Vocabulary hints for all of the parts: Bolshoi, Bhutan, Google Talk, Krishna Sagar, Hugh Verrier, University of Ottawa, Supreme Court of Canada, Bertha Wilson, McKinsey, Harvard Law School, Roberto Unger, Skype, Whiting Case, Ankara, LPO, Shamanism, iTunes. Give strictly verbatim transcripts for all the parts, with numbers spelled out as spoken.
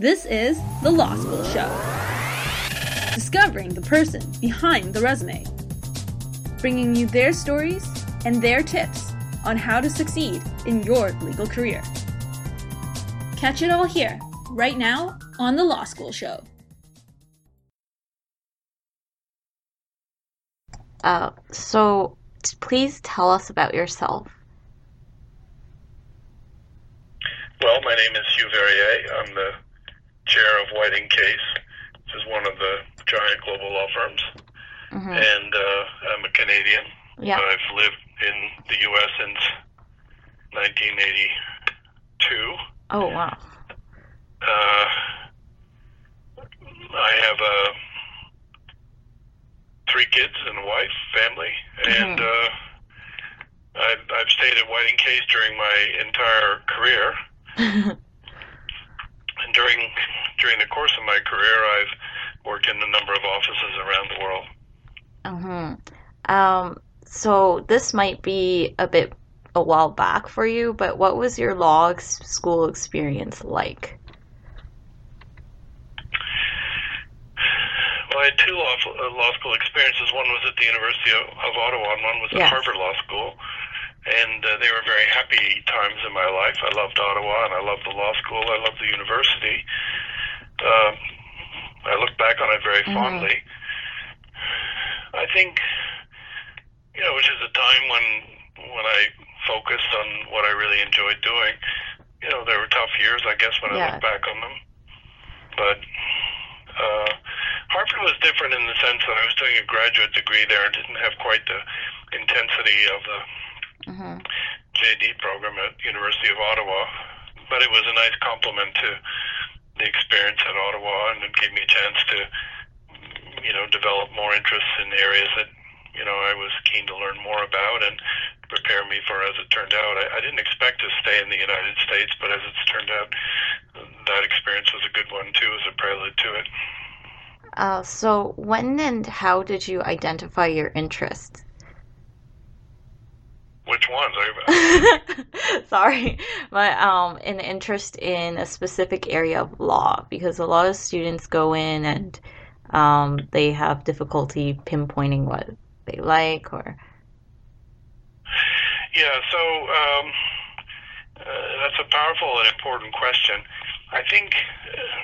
This is The Law School Show. Discovering the person behind the resume. Bringing you their stories and their tips on how to succeed in your legal career. Catch it all here, right now, on The Law School Show. Uh, so, please tell us about yourself. Well, my name is Hugh Verrier. I'm the chair of Whiting Case. This is one of the giant global law firms. Mm-hmm. And uh, I'm a Canadian. Yeah. I've lived in the U S since nineteen eighty-two. Oh, wow. Uh, I have uh, three kids and a wife, family, mm-hmm. and uh, I've, I've stayed at Whiting Case during my entire career. And during during the course of my career, I've worked in a number of offices around the world. Mm-hmm. Um, so this might be a bit a while back for you, but what was your law ex- school experience like? Well, I had two law, uh, law school experiences. One was at the University of, of Ottawa, and one was at yes. Harvard Law School. And uh, they were very happy times in my life. I loved Ottawa, and I loved the law school. I loved the university. Uh, I look back on it very mm-hmm. fondly. I think, you know, which is a time when when I focused on what I really enjoyed doing. You know, there were tough years, I guess, when yeah. I look back on them. But uh, Harvard was different in the sense that I was doing a graduate degree there and didn't have quite the intensity of the mm-hmm. J D program at University of Ottawa. But it was a nice complement to the experience at Ottawa, and it gave me a chance to, you know, develop more interests in areas that, you know, I was keen to learn more about and prepare me for, as it turned out. I, I didn't expect to stay in the United States, but as it's turned out, that experience was a good one, too, as a prelude to it. Uh, so when and how did you identify your interests? Which ones? I... Sorry, but um, an interest in a specific area of law, because a lot of students go in and Um, they have difficulty pinpointing what they like, or yeah. So um, uh, that's a powerful and important question. I think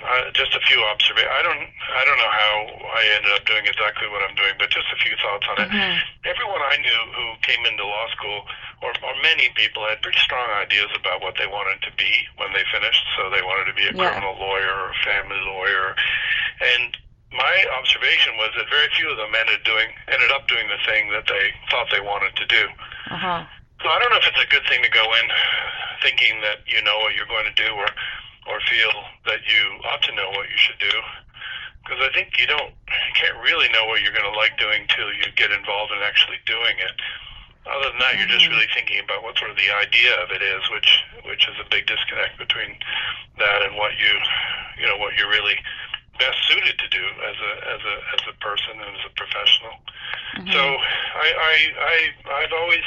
uh, just a few observations. I don't, I don't know how I ended up doing exactly what I'm doing, but just a few thoughts on mm-hmm. it. Everyone I knew who came into law school, or, or many people, had pretty strong ideas about what they wanted to be when they finished. So they wanted to be a yeah. criminal lawyer or a family lawyer, and my observation was that very few of them ended doing ended up doing the thing that they thought they wanted to do. Uh-huh. So I don't know if it's a good thing to go in thinking that you know what you're going to do, or or feel that you ought to know what you should do, because I think you don't you can't really know what you're going to like doing till you get involved in actually doing it. Other than that, mm-hmm. you're just really thinking about what sort of the idea of it is, which which is a big disconnect between that and what you you know what you're really best suited to do as a as a as a person and as a professional. Mm-hmm. So I, I I I've always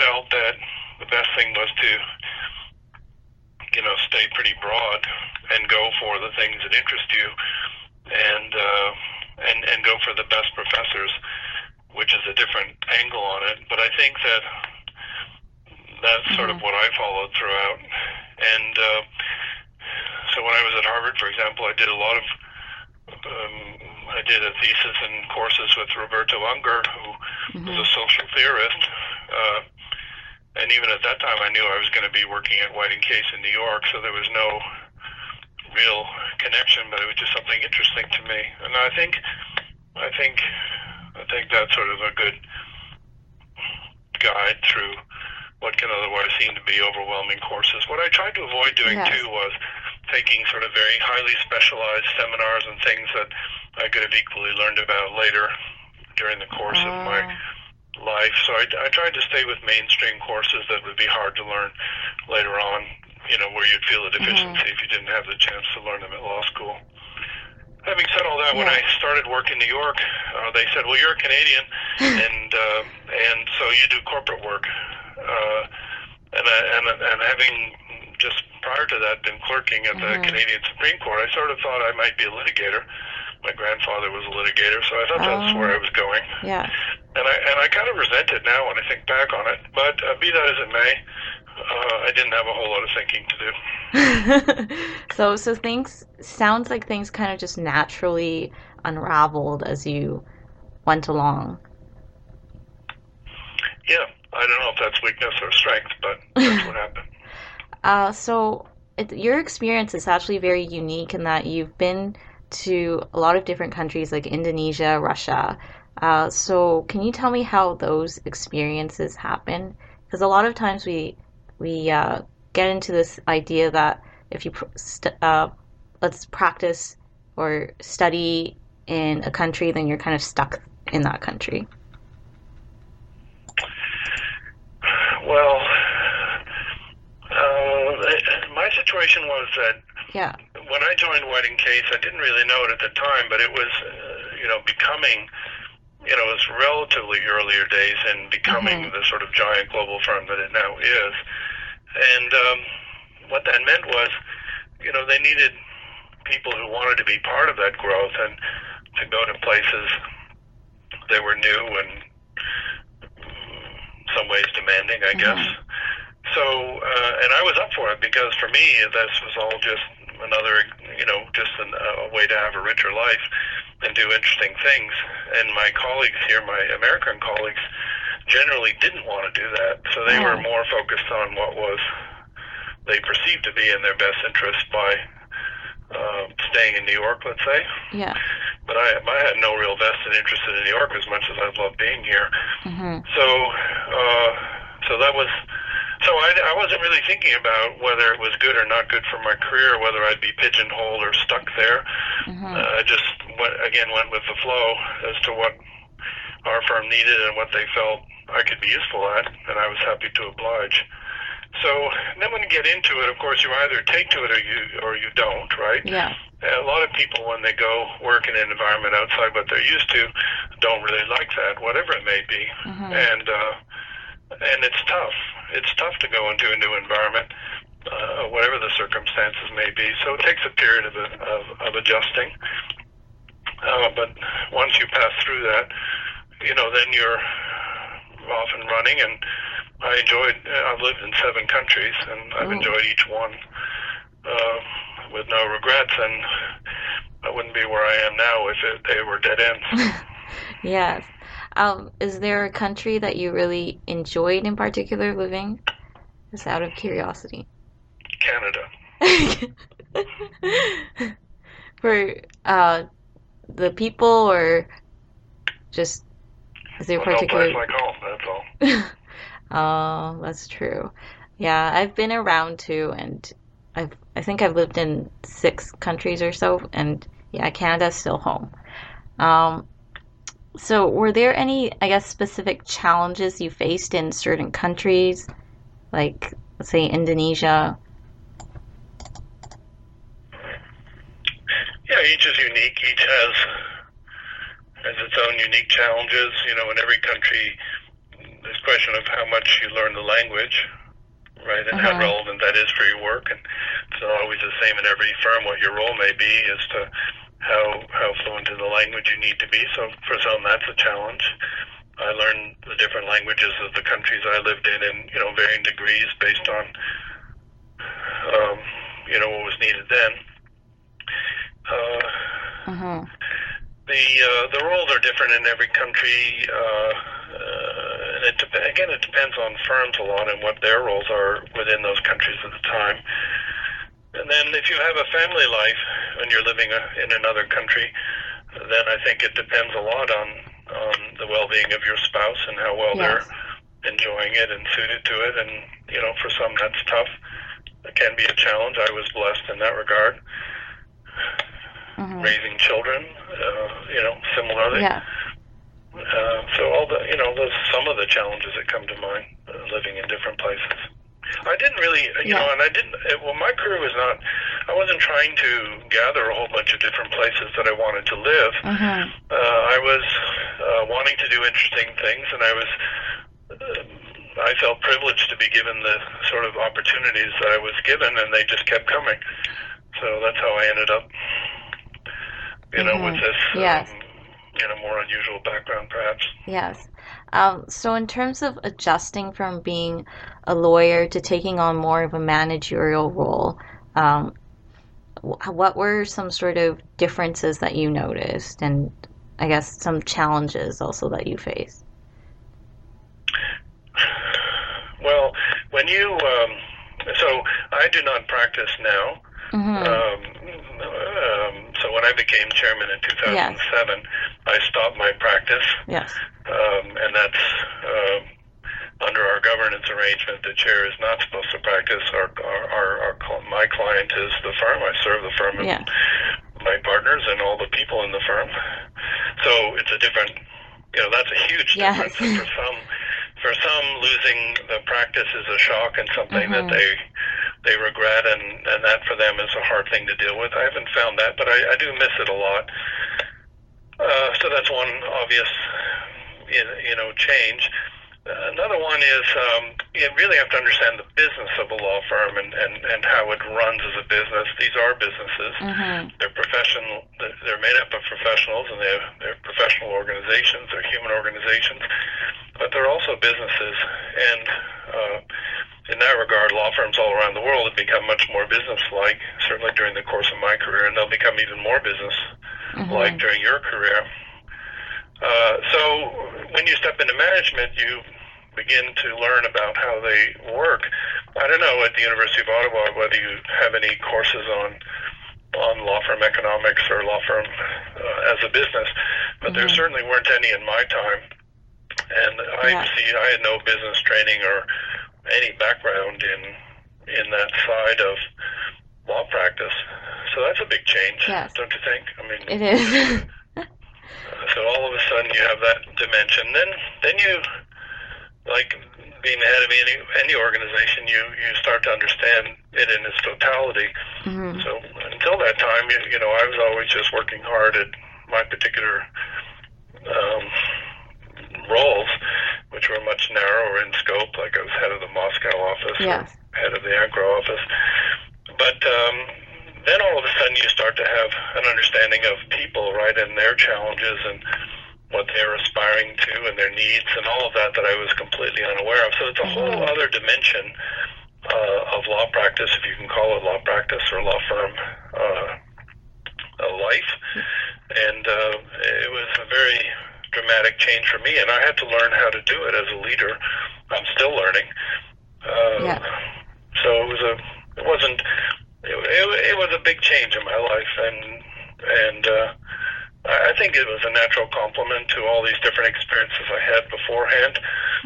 felt that the best thing was to you know stay pretty broad and go for the things that interest you, and uh, and and go for the best professors, which is a different angle on it. But I think that that's mm-hmm. sort of what I followed throughout, and. Uh, So when I was at Harvard, for example, I did a lot of, um, I did a thesis and courses with Roberto Unger, who mm-hmm. was a social theorist. Uh, and even at that time, I knew I was going to be working at Whiting Case in New York, so there was no real connection, but it was just something interesting to me. And I think, I think, I think that's sort of a good guide through what can otherwise seem to be overwhelming courses. What I tried to avoid doing, yes. too, was taking sort of very highly specialized seminars and things that I could have equally learned about later during the course uh. of my life. So I, I tried to stay with mainstream courses that would be hard to learn later on, you know, where you'd feel a deficiency mm-hmm. if you didn't have the chance to learn them at law school. Having said all that, yeah. when I started work in New York, uh, they said, well, you're a Canadian, and uh, and so you do corporate work. Uh, and, and, and having just prior to that, been clerking at the mm-hmm. Canadian Supreme Court, I sort of thought I might be a litigator. My grandfather was a litigator, so I thought um, that's where I was going. Yeah. And I and I kind of resent it now when I think back on it. But uh, be that as it may, uh, I didn't have a whole lot of thinking to do. so so things sounds like things kind of just naturally unraveled as you went along. Yeah, I don't know if that's weakness or strength, but that's what happened. Uh, so it, your experience is actually very unique in that you've been to a lot of different countries like Indonesia, Russia. Uh, so can you tell me how those experiences happen? Because a lot of times we we uh, get into this idea that if you st- uh, let's practice or study in a country, then you're kind of stuck in that country. Well, uh, my situation was that yeah. when I joined Whiting Case, I didn't really know it at the time, but it was, uh, you know, becoming, you know, it was relatively earlier days in becoming mm-hmm. the sort of giant global firm that it now is. And um, what that meant was, you know, they needed people who wanted to be part of that growth and to go to places that were new and in some ways demanding, I mm-hmm. guess. So, uh, and I was up for it because for me, this was all just another, you know, just an, a way to have a richer life and do interesting things. And my colleagues here, my American colleagues, generally didn't want to do that. So they mm-hmm. were more focused on what was they perceived to be in their best interest by uh, staying in New York, let's say. Yeah. But I, I had no real vested interest in New York as much as I loved being here. Mm-hmm. So, uh, so that was... So I, I wasn't really thinking about whether it was good or not good for my career, whether I'd be pigeonholed or stuck there. Mm-hmm. Uh, I just, went, again, went with the flow as to what our firm needed and what they felt I could be useful at, and I was happy to oblige. So then when you get into it, of course, you either take to it or you or you don't, right? Yeah. And a lot of people, when they go work in an environment outside what they're used to, don't really like that, whatever it may be. Mm-hmm. And uh, and it's tough. It's tough to go into a new environment, uh, whatever the circumstances may be. So it takes a period of of, of adjusting. Uh, but once you pass through that, you know, then you're off and running. And I enjoyed. I've lived in seven countries, and I've Ooh. enjoyed each one uh, with no regrets. And I wouldn't be where I am now if it, they were dead ends. Yes. Um, is there a country that you really enjoyed in particular living? Just out of curiosity. Canada. For uh, the people or just... Is there a well, particular... No place like home, that's all. Oh, that's true. Yeah, I've been around too, and I've, I think I've lived in six countries or so, and yeah, Canada's still home. Um... So were there any, I guess, specific challenges you faced in certain countries, like, let's say, Indonesia? Yeah, each is unique. Each has, has its own unique challenges. You know, in every country, there's a question of how much you learn the language, right, and uh-huh. how relevant that is for your work. And it's not always the same in every firm. What your role may be is to... How, how fluent in the language you need to be. So for some, that's a challenge. I learned the different languages of the countries I lived in in, you know, varying degrees based on, um, you know, what was needed then. Uh, mm-hmm. The uh, the roles are different in every country. Uh, uh, and it de- again, it depends on firms a lot and what their roles are within those countries at the time. And then if you have a family life and you're living in another country, then I think it depends a lot on, on the well-being of your spouse and how well yes. they're enjoying it and suited to it. And, you know, for some that's tough. It can be a challenge. I was blessed in that regard. Mm-hmm. Raising children, uh, you know, similarly. Yeah. Uh, so, all the you know, those some of the challenges that come to mind uh, living in different places. I didn't really, you yeah. know, and I didn't, it, well, my career was not, I wasn't trying to gather a whole bunch of different places that I wanted to live. Mm-hmm. Uh, I was uh, wanting to do interesting things, and I was uh, I felt privileged to be given the sort of opportunities that I was given, and they just kept coming. So that's how I ended up, you know, mm-hmm. with this, yes. um, you know, more unusual background, perhaps. Yes. Um, so in terms of adjusting from being a lawyer to taking on more of a managerial role, um, what were some sort of differences that you noticed, and I guess some challenges also that you faced? Well, when you, um, so I do not practice now. Mm-hmm. Um, um, so when I became chairman in two thousand seven, yes. I stopped my practice. Yes. Um, and that's uh, under our governance arrangement. The chair is not supposed to practice. Our, our, our, our my client is the firm. I serve the firm and yes. my partners and all the people in the firm. So it's a different, you know, that's a huge yes. difference. And for some, for some, losing the practice is a shock and something mm-hmm. that they. they regret, and, and that for them is a hard thing to deal with. I haven't found that, but I, I do miss it a lot. Uh, so that's one obvious, you know, change. Another one is um, you really have to understand the business of a law firm and, and, and how it runs as a business. These are businesses. Mm-hmm. They're professional. They're made up of professionals, and they're, they're professional organizations. They're human organizations, but they're also businesses. And uh, in that regard, law firms all around the world have become much more business-like, certainly during the course of my career, and they'll become even more business-like mm-hmm. during your career. Uh, so when you step into management, you begin to learn about how they work. I don't know at the University of Ottawa whether you have any courses on on law firm economics or law firm uh, as a business, but mm-hmm. there certainly weren't any in my time. And I yeah. see, I had no business training or any background in in that side of law practice. So that's a big change, yes. don't you think? I mean, it is. So all of a sudden you have that dimension. Then then you, like being the head of any any organization, you, you start to understand it in its totality. Mm-hmm. So until that time, you, you know, I was always just working hard at my particular um, roles, which were much narrower in scope. Like I was head of the Moscow office, yes. or head of the Ankara office. But Um, then all of a sudden you start to have an understanding of people, right, and their challenges and what they're aspiring to and their needs and all of that that I was completely unaware of. So it's a whole mm-hmm. other dimension uh, of law practice, if you can call it law practice or law firm uh, life. And uh, it was a very dramatic change for me, and I had to learn how to do it as a leader. I'm still learning. Uh, yeah. So it was a, it wasn't... It, it, it was a big change in my life, and and uh, I think it was a natural complement to all these different experiences I had beforehand.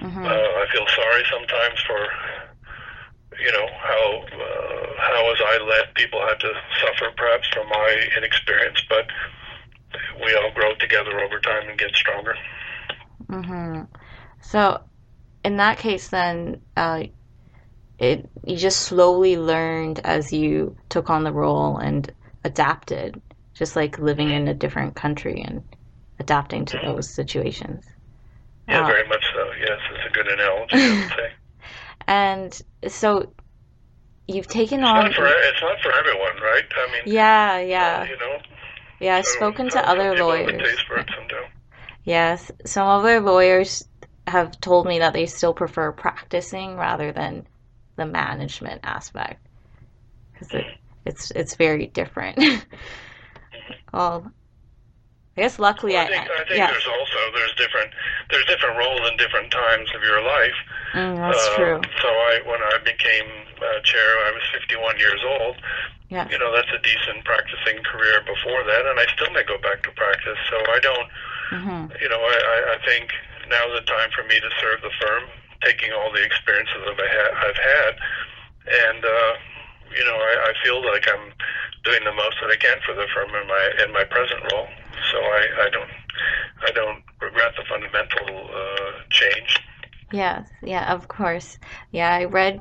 Mm-hmm. Uh, I feel sorry sometimes for, you know, how uh, how as I led, people had to suffer perhaps from my inexperience, but we all grow together over time and get stronger. Mm-hmm. So in that case, then, uh It, you just slowly learned as you took on the role and adapted, just like living in a different country and adapting to those situations. Yeah, um, very much so. Yes, it's a good analogy, I would say. And so you've taken it's on... Not for, it's not for everyone, right? I mean, yeah, yeah. Uh, you know, yeah, I've so, spoken so to other lawyers. Yes, some other lawyers have told me that they still prefer practicing rather than the management aspect, because it, it's it's very different. Well, I guess luckily well, I think, I, I think yes. there's also there's different there's different roles in different times of your life. Mm, that's uh, true. So I when I became uh, chair, I was fifty-one years old. Yeah. You know, that's a decent practicing career before that, and I still may go back to practice. So I don't. Mm-hmm. You know, I, I think now's the time for me to serve the firm, taking all the experiences that I ha- I've had, and uh, you know, I, I feel like I'm doing the most that I can for the firm in my in my present role. So I, I don't I don't regret the fundamental uh, change. Yes, yeah, of course. Yeah, I read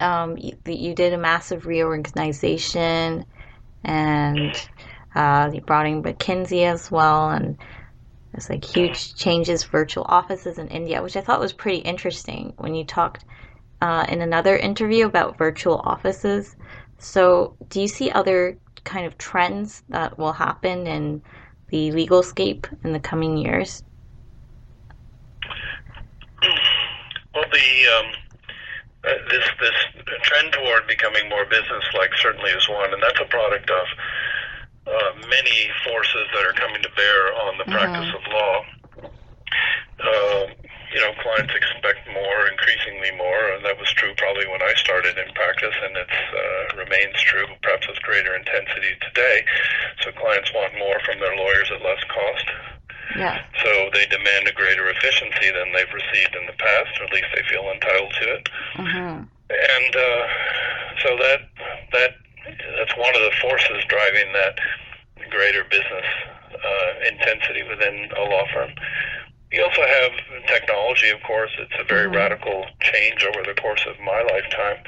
um, you, you did a massive reorganization, and uh, you brought in McKinsey as well, and There's like huge changes, virtual offices in India, which I thought was pretty interesting when you talked uh, in another interview about virtual offices. So do you see other kind of trends that will happen in the legal scape in the coming years? Well, the um, uh, this this trend toward becoming more business-like certainly is one, and that's a product of Uh, many forces that are coming to bear on the mm-hmm. practice of law. Uh, you know, clients expect more, increasingly more, and that was true probably when I started in practice, and it uh, remains true, perhaps with greater intensity today. So clients want more from their lawyers at less cost. Yeah. So they demand a greater efficiency than they've received in the past, or at least they feel entitled to it. Mm-hmm. And uh, so that that. That's one of the forces driving that greater business uh, intensity within a law firm. You also have technology, of course. It's a very mm-hmm. radical change over the course of my lifetime,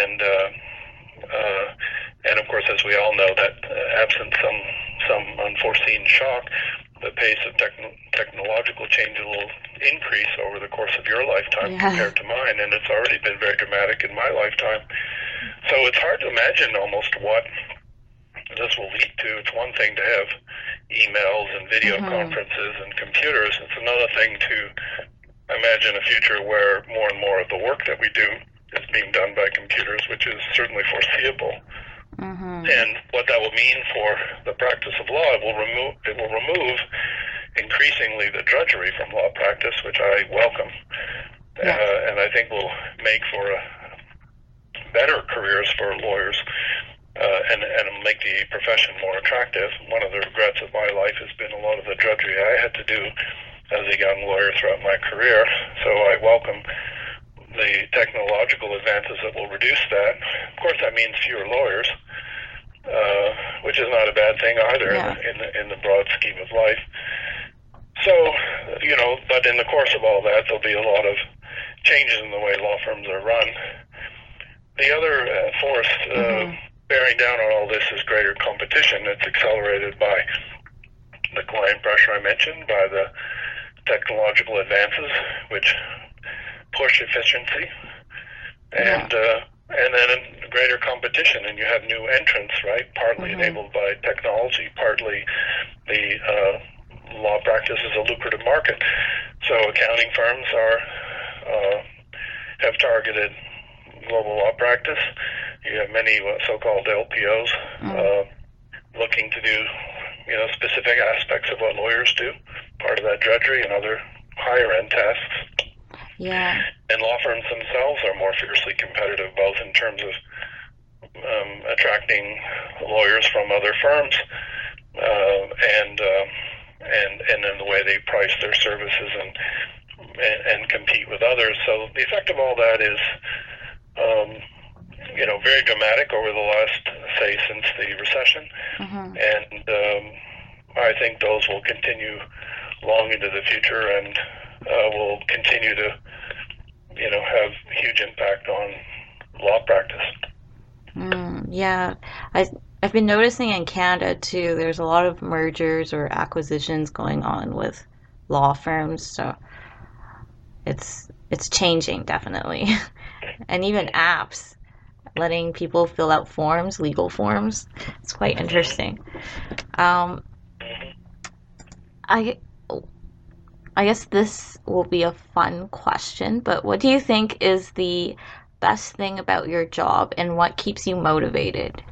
and uh, uh, and of course, as we all know, that uh, absent some some unforeseen shock, the pace of techn- technological change will increase over the course of your lifetime yeah. compared to mine, and it's already been very dramatic in my lifetime. So it's hard to imagine almost what this will lead to. It's one thing to have emails and video mm-hmm. conferences and computers. It's another thing to imagine a future where more and more of the work that we do is being done by computers, which is certainly foreseeable. Mm-hmm. And what that will mean for the practice of law, it will remove, it will remove increasingly the drudgery from law practice, which I welcome, yeah. uh, and I think will make for a better careers for lawyers uh, and, and make the profession more attractive. One of the regrets of my life has been a lot of the drudgery I had to do as a young lawyer throughout my career, so I welcome the technological advances that will reduce that. Of course, that means fewer lawyers, uh, which is not a bad thing either yeah. in, the, in the broad scheme of life. So, you know, but in the course of all that, there'll be a lot of changes in the way law firms are run. The other uh, force uh, mm-hmm. bearing down on all this is greater competition. It's accelerated by the client pressure I mentioned, by the technological advances, which push efficiency, and yeah. uh, and then greater competition. And you have new entrants, right? Partly mm-hmm. enabled by technology, partly the uh, law practice is a lucrative market. So accounting firms are uh, have targeted global law practice. You have many so-called L P Os mm. uh, looking to do, you know, specific aspects of what lawyers do, part of that drudgery and other higher-end tasks. Yeah. And law firms themselves are more fiercely competitive, both in terms of um, attracting lawyers from other firms uh, and uh, and and in the way they price their services and, and and compete with others. So the effect of all that is. Um, you know, very dramatic over the last, say, since the recession, mm-hmm. and um, I think those will continue long into the future, and uh, will continue to, you know, have huge impact on law practice. Mm, yeah, I, I've been noticing in Canada too. There's a lot of mergers or acquisitions going on with law firms, so it's it's changing definitely. And even apps, letting people fill out forms, legal forms. It's quite interesting. Um, I, I guess this will be a fun question, but what do you think is the best thing about your job and what keeps you motivated?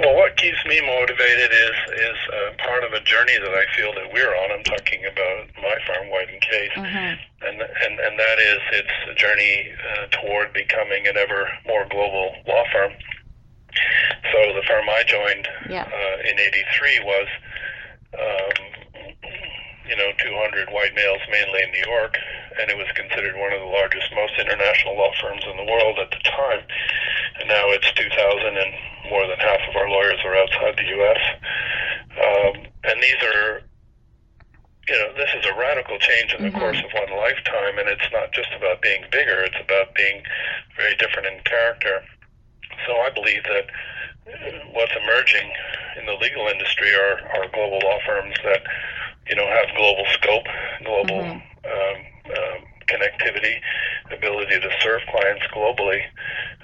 Well, what keeps me motivated is is uh, part of a journey that I feel that we're on. I'm talking about my firm, Whiting Case, mm-hmm. and, and and that is it's a journey uh, toward becoming an ever more global law firm. So the firm I joined yeah. uh, in eighty-three was, um, you know, two hundred white males, mainly in New York, and it was considered one of the largest, most international law firms in the world at the time. And now it's two thousand, and more than half of our lawyers are outside the U S Um, and these are, you know, this is a radical change in the mm-hmm. course of one lifetime, and it's not just about being bigger, it's about being very different in character. So I believe that what's emerging in the legal industry are, are global law firms that, you know, have global scope, global mm-hmm. um, um, connectivity, ability to serve clients globally.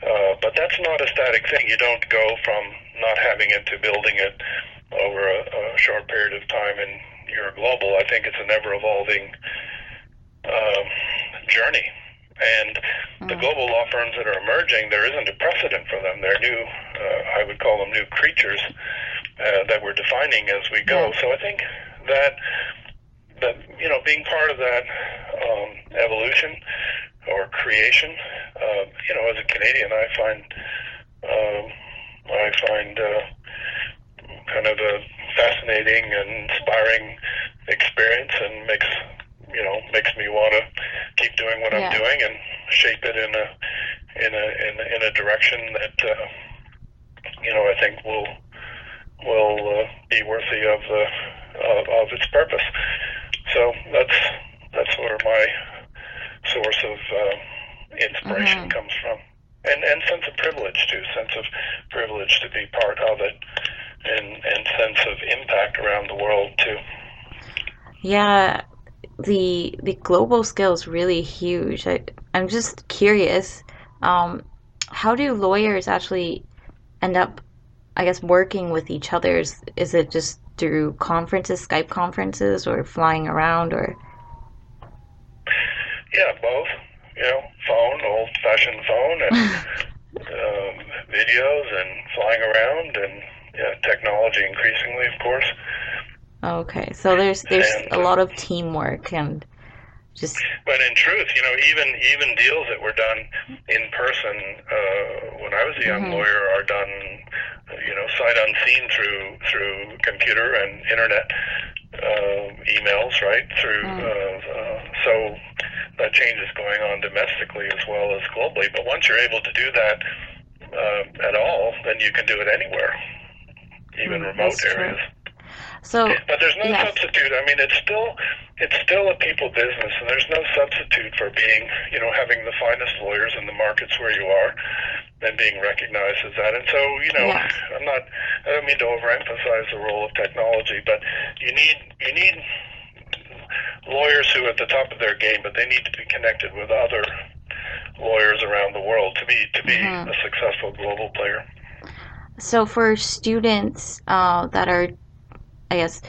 Uh, but that's not a static thing. You don't go from not having it to building it over a, a short period of time and you're global. I think it's an ever-evolving um, journey. And mm-hmm. the global law firms that are emerging, there isn't a precedent for them. They're new, uh, I would call them new creatures uh, that we're defining as we go. Mm-hmm. So I think that, that, you know, being part of that um, evolution or creation, uh, you know, as a Canadian, I find, um, I find uh, kind of a fascinating and inspiring experience, and makes, you know, makes me want to keep doing what yeah. I'm doing and shape it in a in a in, in a direction that uh, you know, I think will will uh, be worthy of the of, of its purpose. So that's that's where my source of uh, inspiration mm-hmm. comes from, and and sense of privilege too, sense of privilege to be part of it, and and sense of impact around the world too. Yeah. The the global scale is really huge. I, I'm just curious, um, how do lawyers actually end up, I guess, working with each other? Is, is it just through conferences, Skype conferences, or flying around, or? Yeah, both. You know, phone, old-fashioned phone, and um, videos, and flying around, and yeah, technology increasingly, of course. Okay, so there's there's and, a lot of teamwork and just. But in truth, you know, even even deals that were done in person uh, when I was a young mm-hmm. lawyer are done, you know, sight unseen through through computer and internet uh, emails, right? Through mm. uh, uh, so that change is going on domestically as well as globally. But once you're able to do that uh, at all, then you can do it anywhere, even mm, remote areas. True. So, but there's no yes. substitute. I mean, it's still it's still a people business, and there's no substitute for being, you know, having the finest lawyers in the markets where you are, and being recognized as that. And so, you know, yes. I'm not. I don't mean to overemphasize the role of technology, but you need you need lawyers who are at the top of their game, but they need to be connected with other lawyers around the world to be to be mm-hmm. a successful global player. So, for students uh, that are I guess,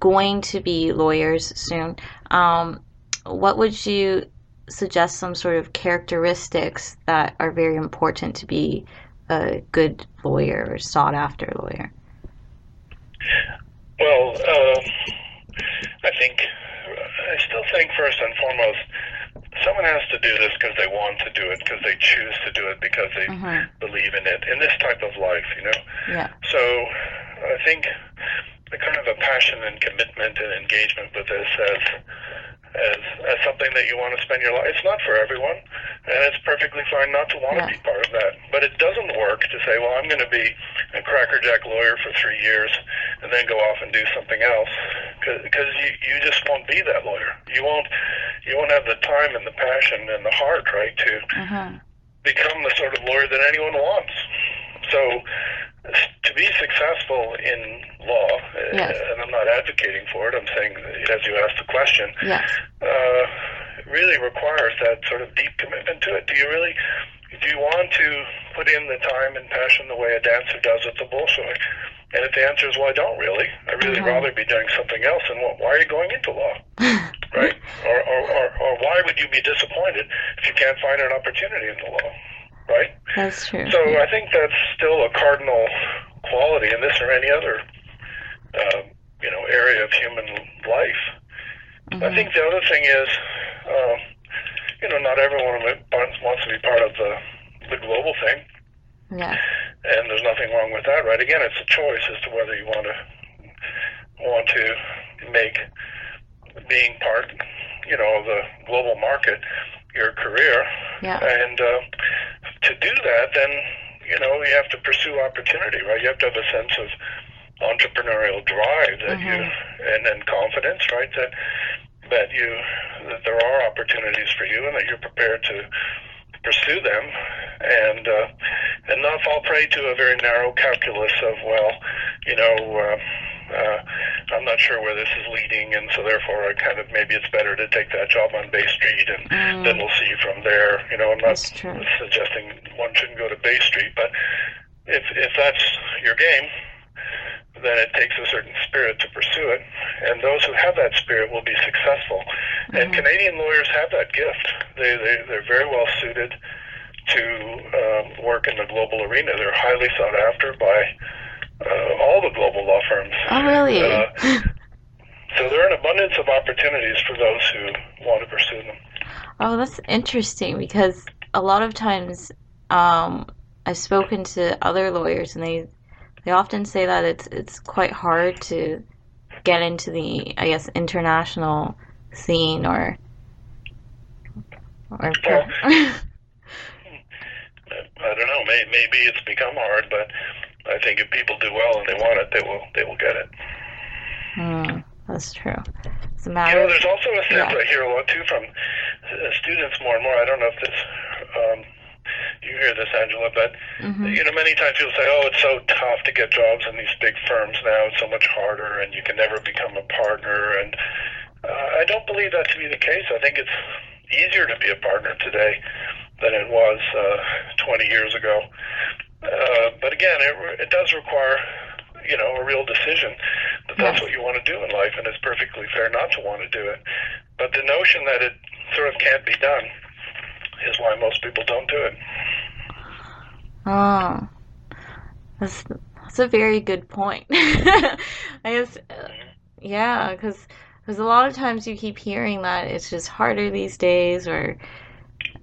going to be lawyers soon, um, what would you suggest some sort of characteristics that are very important to be a good lawyer or sought-after lawyer? Well, uh, I think, I still think first and foremost, someone has to do this because they want to do it, because they choose to do it, because they mm-hmm. believe in it, in this type of life, you know? Yeah. So I think the kind of a passion and commitment and engagement with this as, as as something that you want to spend your life. It's not for everyone, and it's perfectly fine not to want yeah. to be part of that. But it doesn't work to say, well, I'm going to be a crackerjack lawyer for three years and then go off and do something else, because you, you just won't be that lawyer. You won't you won't have the time and the passion and the heart, right, to mm-hmm. become the sort of lawyer that anyone wants. So to be successful in law, yes. and I'm not advocating for it, I'm saying, as you asked the question, yes. uh, really requires that sort of deep commitment to it. Do you really, do you want to put in the time and passion the way a dancer does at the Bolshoi? And if the answer is, well, I don't really, I really mm-hmm. rather be doing something else, and well, why are you going into law, right? Or, or, or, or why would you be disappointed if you can't find an opportunity in the law? Right? That's true. So yeah. I think that's still a cardinal quality in this or any other, uh, you know, area of human life. Mm-hmm. I think the other thing is, uh, you know, not everyone wants to be part of the, the global thing. Yeah. And there's nothing wrong with that, right? Again, it's a choice as to whether you want to want to make being part, you know, of the global market your career. Yeah. And uh, to do that, then, you know, you have to pursue opportunity, right? You have to have a sense of entrepreneurial drive that mm-hmm. you, and then confidence, right? That that you, that there are opportunities for you, and that you're prepared to pursue them, and uh, and not fall prey to a very narrow calculus of, well, you know, uh, uh, I'm not sure where this is leading, and so therefore I kind of, maybe it's better to take that job on Bay Street, and mm. then we'll see from there. You know, I'm not suggesting one shouldn't go to Bay Street, but if if that's your game, then it takes a certain spirit to pursue it, and those who have that spirit will be successful. Mm-hmm. And Canadian lawyers have that gift. They, they, they're very well suited to um, work in the global arena. They're highly sought after by uh, all the global law firms. Oh, really? Uh, so there are an abundance of opportunities for those who want to pursue them. Oh, that's interesting, because a lot of times um, I've spoken to other lawyers, and they They often say that it's it's quite hard to get into the, I guess, international scene or or. Well, I don't know. May, maybe it's become hard, but I think if people do well and they want it, they will they will get it. Mm, that's true. It's a matter. You know, there's also a sense yeah. I hear a lot too from students more and more. I don't know if this. Um, You hear this, Angela, but mm-hmm. you know, many times people say, "Oh, it's so tough to get jobs in these big firms now. It's so much harder, and you can never become a partner." And uh, I don't believe that to be the case. I think it's easier to be a partner today than it was uh, twenty years ago. Uh, but again, it, re- it does require, you know, a real decision that that's yes. what you want to do in life, and it's perfectly fair not to want to do it. But the notion that it sort of can't be done is why most people don't do it. Oh, that's, that's a very good point. I guess, yeah, because a lot of times you keep hearing that it's just harder these days, or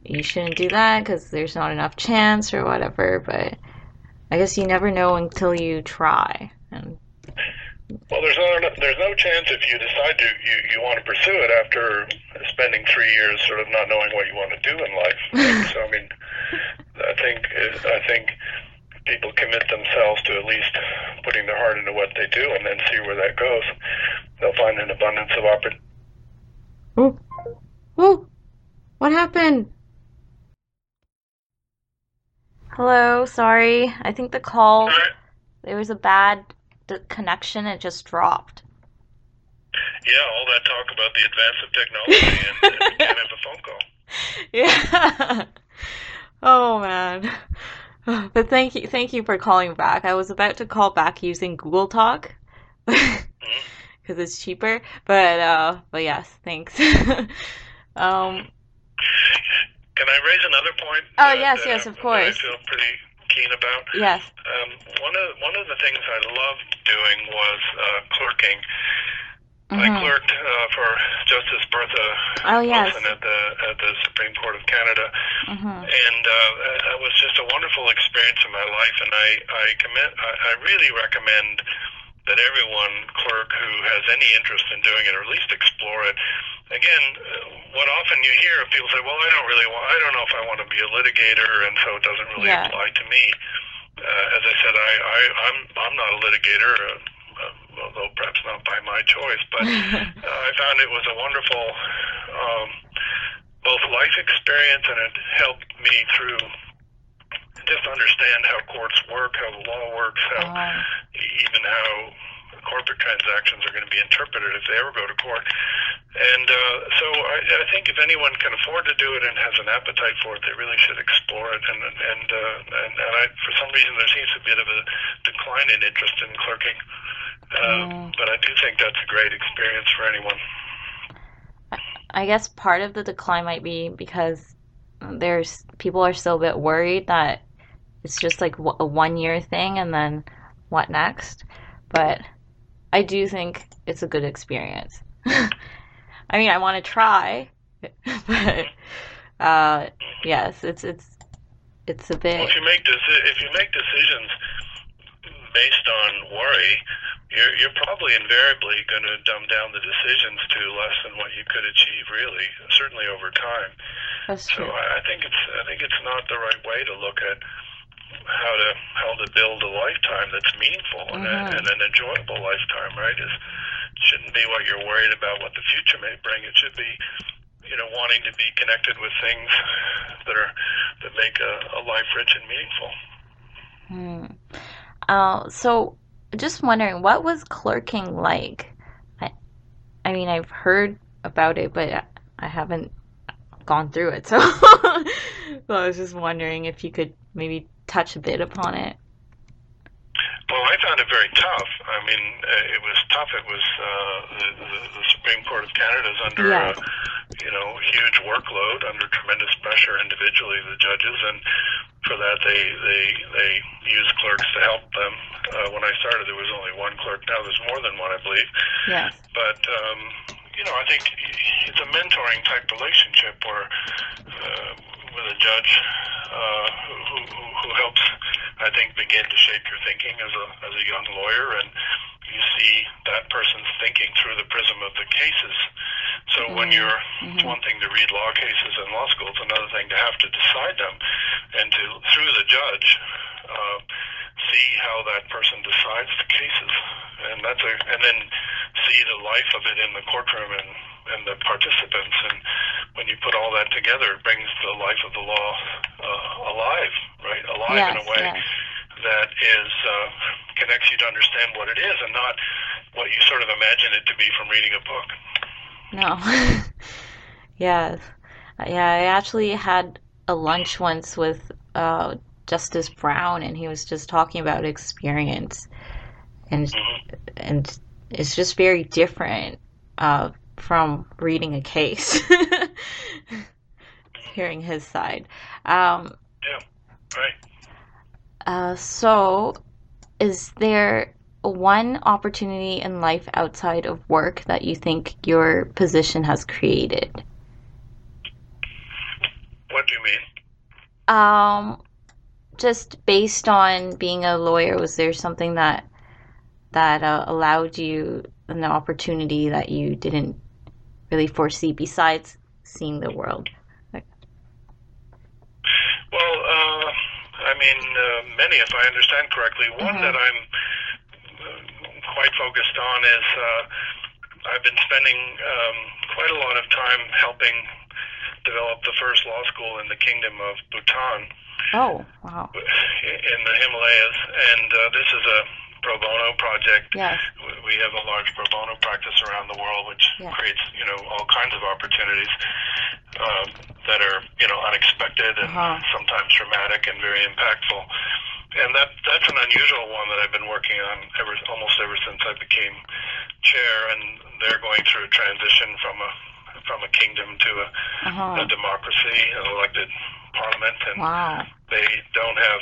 you shouldn't do that because there's not enough chance or whatever, but I guess you never know until you try. And well, there's no, there's no chance if you decide to, you, you want to pursue it after spending three years sort of not knowing what you want to do in life. Right? So, I mean, I think I think people commit themselves to at least putting their heart into what they do and then see where that goes. They'll find an abundance of opportunity. Oh, oh, what happened? Hello, sorry. I think the call, there was a bad... the connection, it just dropped. Yeah, all that talk about the advance of technology and, and we can't have a phone call. Yeah. Oh, man. But thank you thank you for calling back. I was about to call back using Google Talk because mm-hmm. it's cheaper. But, uh, but yes, thanks. um, Can I raise another point? Oh, that, yes, that yes, I, of course. I feel pretty... keen about. Yes. Um, one of one of the things I loved doing was uh, clerking. Mm-hmm. I clerked uh, for Justice Bertha oh, yes. Wilson at the at the Supreme Court of Canada, mm-hmm. and uh, that was just a wonderful experience in my life. And I I, commit, I I really recommend that everyone clerk who has any interest in doing it, or at least explore it. Again, what often you hear of people say, well, I don't really want, I don't know if I want to be a litigator, and so it doesn't really yeah. apply to me. Uh, as I said, I, I, I'm I'm not a litigator, uh, although perhaps not by my choice, but uh, I found it was a wonderful um, both life experience, and it helped me through just understand how courts work, how the law works, how uh. even how corporate transactions are going to be interpreted if they ever go to court. And uh, so I, I think if anyone can afford to do it and has an appetite for it, they really should explore it. And and uh, and, and I, for some reason, there seems to be a bit of a decline in interest in clerking. Uh, mm. But I do think that's a great experience for anyone. I guess part of the decline might be because there's people are still a bit worried that it's just like a one-year thing and then what next? But I do think it's a good experience. I mean, I want to try, but uh, yes, it's it's it's a bit. Well, if you make deci- if you make decisions based on worry, you're you're probably invariably going to dumb down the decisions to less than what you could achieve, really, certainly over time. That's true. So I, I think it's I think it's not the right way to look at how to how to build a lifetime that's meaningful and, mm-hmm. a, and an enjoyable lifetime, right? Is shouldn't be what you're worried about what the future may bring. It should be you know, wanting to be connected with things that are that make a, a life rich and meaningful. Mm. Uh, so, just wondering, what was clerking like? I, I mean, I've heard about it, but I haven't gone through it. So, so I was just wondering if you could maybe touch a bit upon it. Well, I found it very tough. I mean, it was tough. It was uh, the, the Supreme Court of Canada is under yeah. a you know huge workload, under tremendous pressure individually, the judges, and for that they they they use clerks to help them. Uh, when I started, there was only one clerk. Now there's more than one, I believe. Yes. But um, you know, I think it's a mentoring type relationship where uh, with a judge uh, who, who who helps. I think begin to shape your thinking as a as a young lawyer, and you see that person's thinking through the prism of the cases. So mm-hmm. when you're, mm-hmm. it's one thing to read law cases in law school, it's another thing to have to decide them, and to through the judge, uh, see how that person decides the cases, and that's a and then see the life of it in the courtroom and and the participants, and when you put all that together, it brings the life of the law uh, alive, right? Alive yes, in a way yes. that is uh, connects you to understand what it is and not what you sort of imagine it to be from reading a book. No. yes. Yeah, I actually had a lunch once with uh, Justice Brown, and he was just talking about experience, and mm-hmm. and it's just very different uh, from reading a case. Hearing his side. Um, yeah, right. Uh, so, is there one opportunity in life outside of work that you think your position has created? What do you mean? Um, just based on being a lawyer, was there something that that uh, allowed you an opportunity that you didn't really foresee besides seeing the world? Well, uh, I mean, uh, many, if I understand correctly. One mm-hmm. that I'm uh, quite focused on is uh, I've been spending um, quite a lot of time helping develop the first law school in the Kingdom of Bhutan. Oh, wow. In the Himalayas, and uh, this is a pro bono project. Yes. We have a large pro bono practice around the world, which yes. creates, you know, all kinds of opportunities uh, that are, you know, unexpected and uh-huh. sometimes dramatic and very impactful. And that that's an unusual one that I've been working on ever almost ever since I became chair. And they're going through a transition from a from a kingdom to a, uh-huh. a democracy, an elected parliament, and wow. they don't have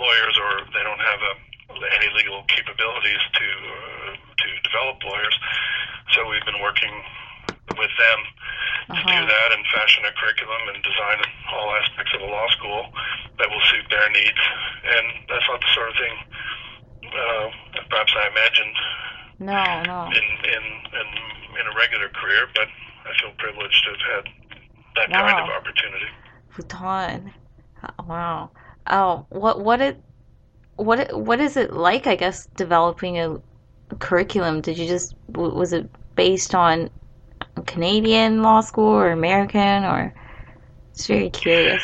lawyers, or they don't have a any legal capabilities to uh, to develop lawyers, so we've been working with them uh-huh. to do that and fashion a curriculum and design all aspects of a law school that will suit their needs. And that's not the sort of thing uh, perhaps I imagined no, no. In, in in in a regular career, but I feel privileged to have had that wow. kind of opportunity. Bhutan, wow. Oh, what what it. What what is it like, I guess, developing a curriculum? Did you just, was it based on Canadian law school or American, or? It's very curious.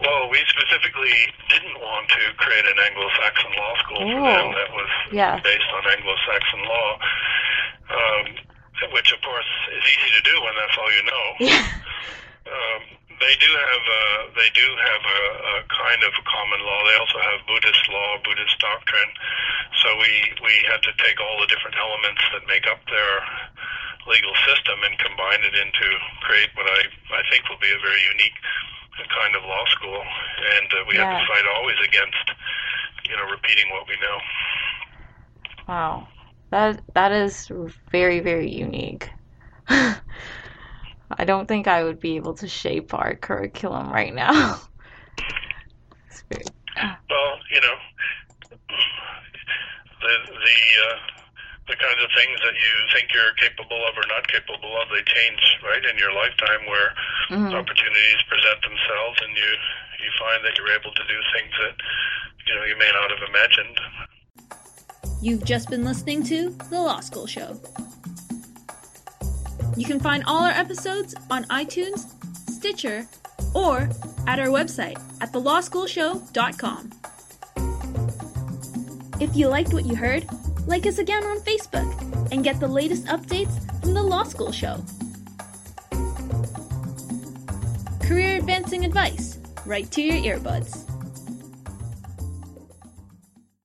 Well, we specifically didn't want to create an Anglo-Saxon law school for Ooh. them that was yeah. based on Anglo-Saxon law, um, which, of course, is easy to do when that's all you know. Yeah. Um, They do have a, they do have a, a kind of common law. They also have Buddhist law, Buddhist doctrine. So we, we had to take all the different elements that make up their legal system and combine it into create what I, I think will be a very unique kind of law school. And uh, we yeah. had to fight always against, you know, repeating what we know. Wow, that that is very, very unique. I don't think I would be able to shape our curriculum right now. Well, you know, the the uh, the kinds of things that you think you're capable of or not capable of, they change, right, in your lifetime, where mm-hmm. opportunities present themselves, and you you find that you're able to do things that, you know, you may not have imagined. You've just been listening to The Law School Show. You can find all our episodes on iTunes, Stitcher, or at our website at the law school show dot com. If you liked what you heard, like us again on Facebook and get the latest updates from The Law School Show. Career advancing advice right to your earbuds.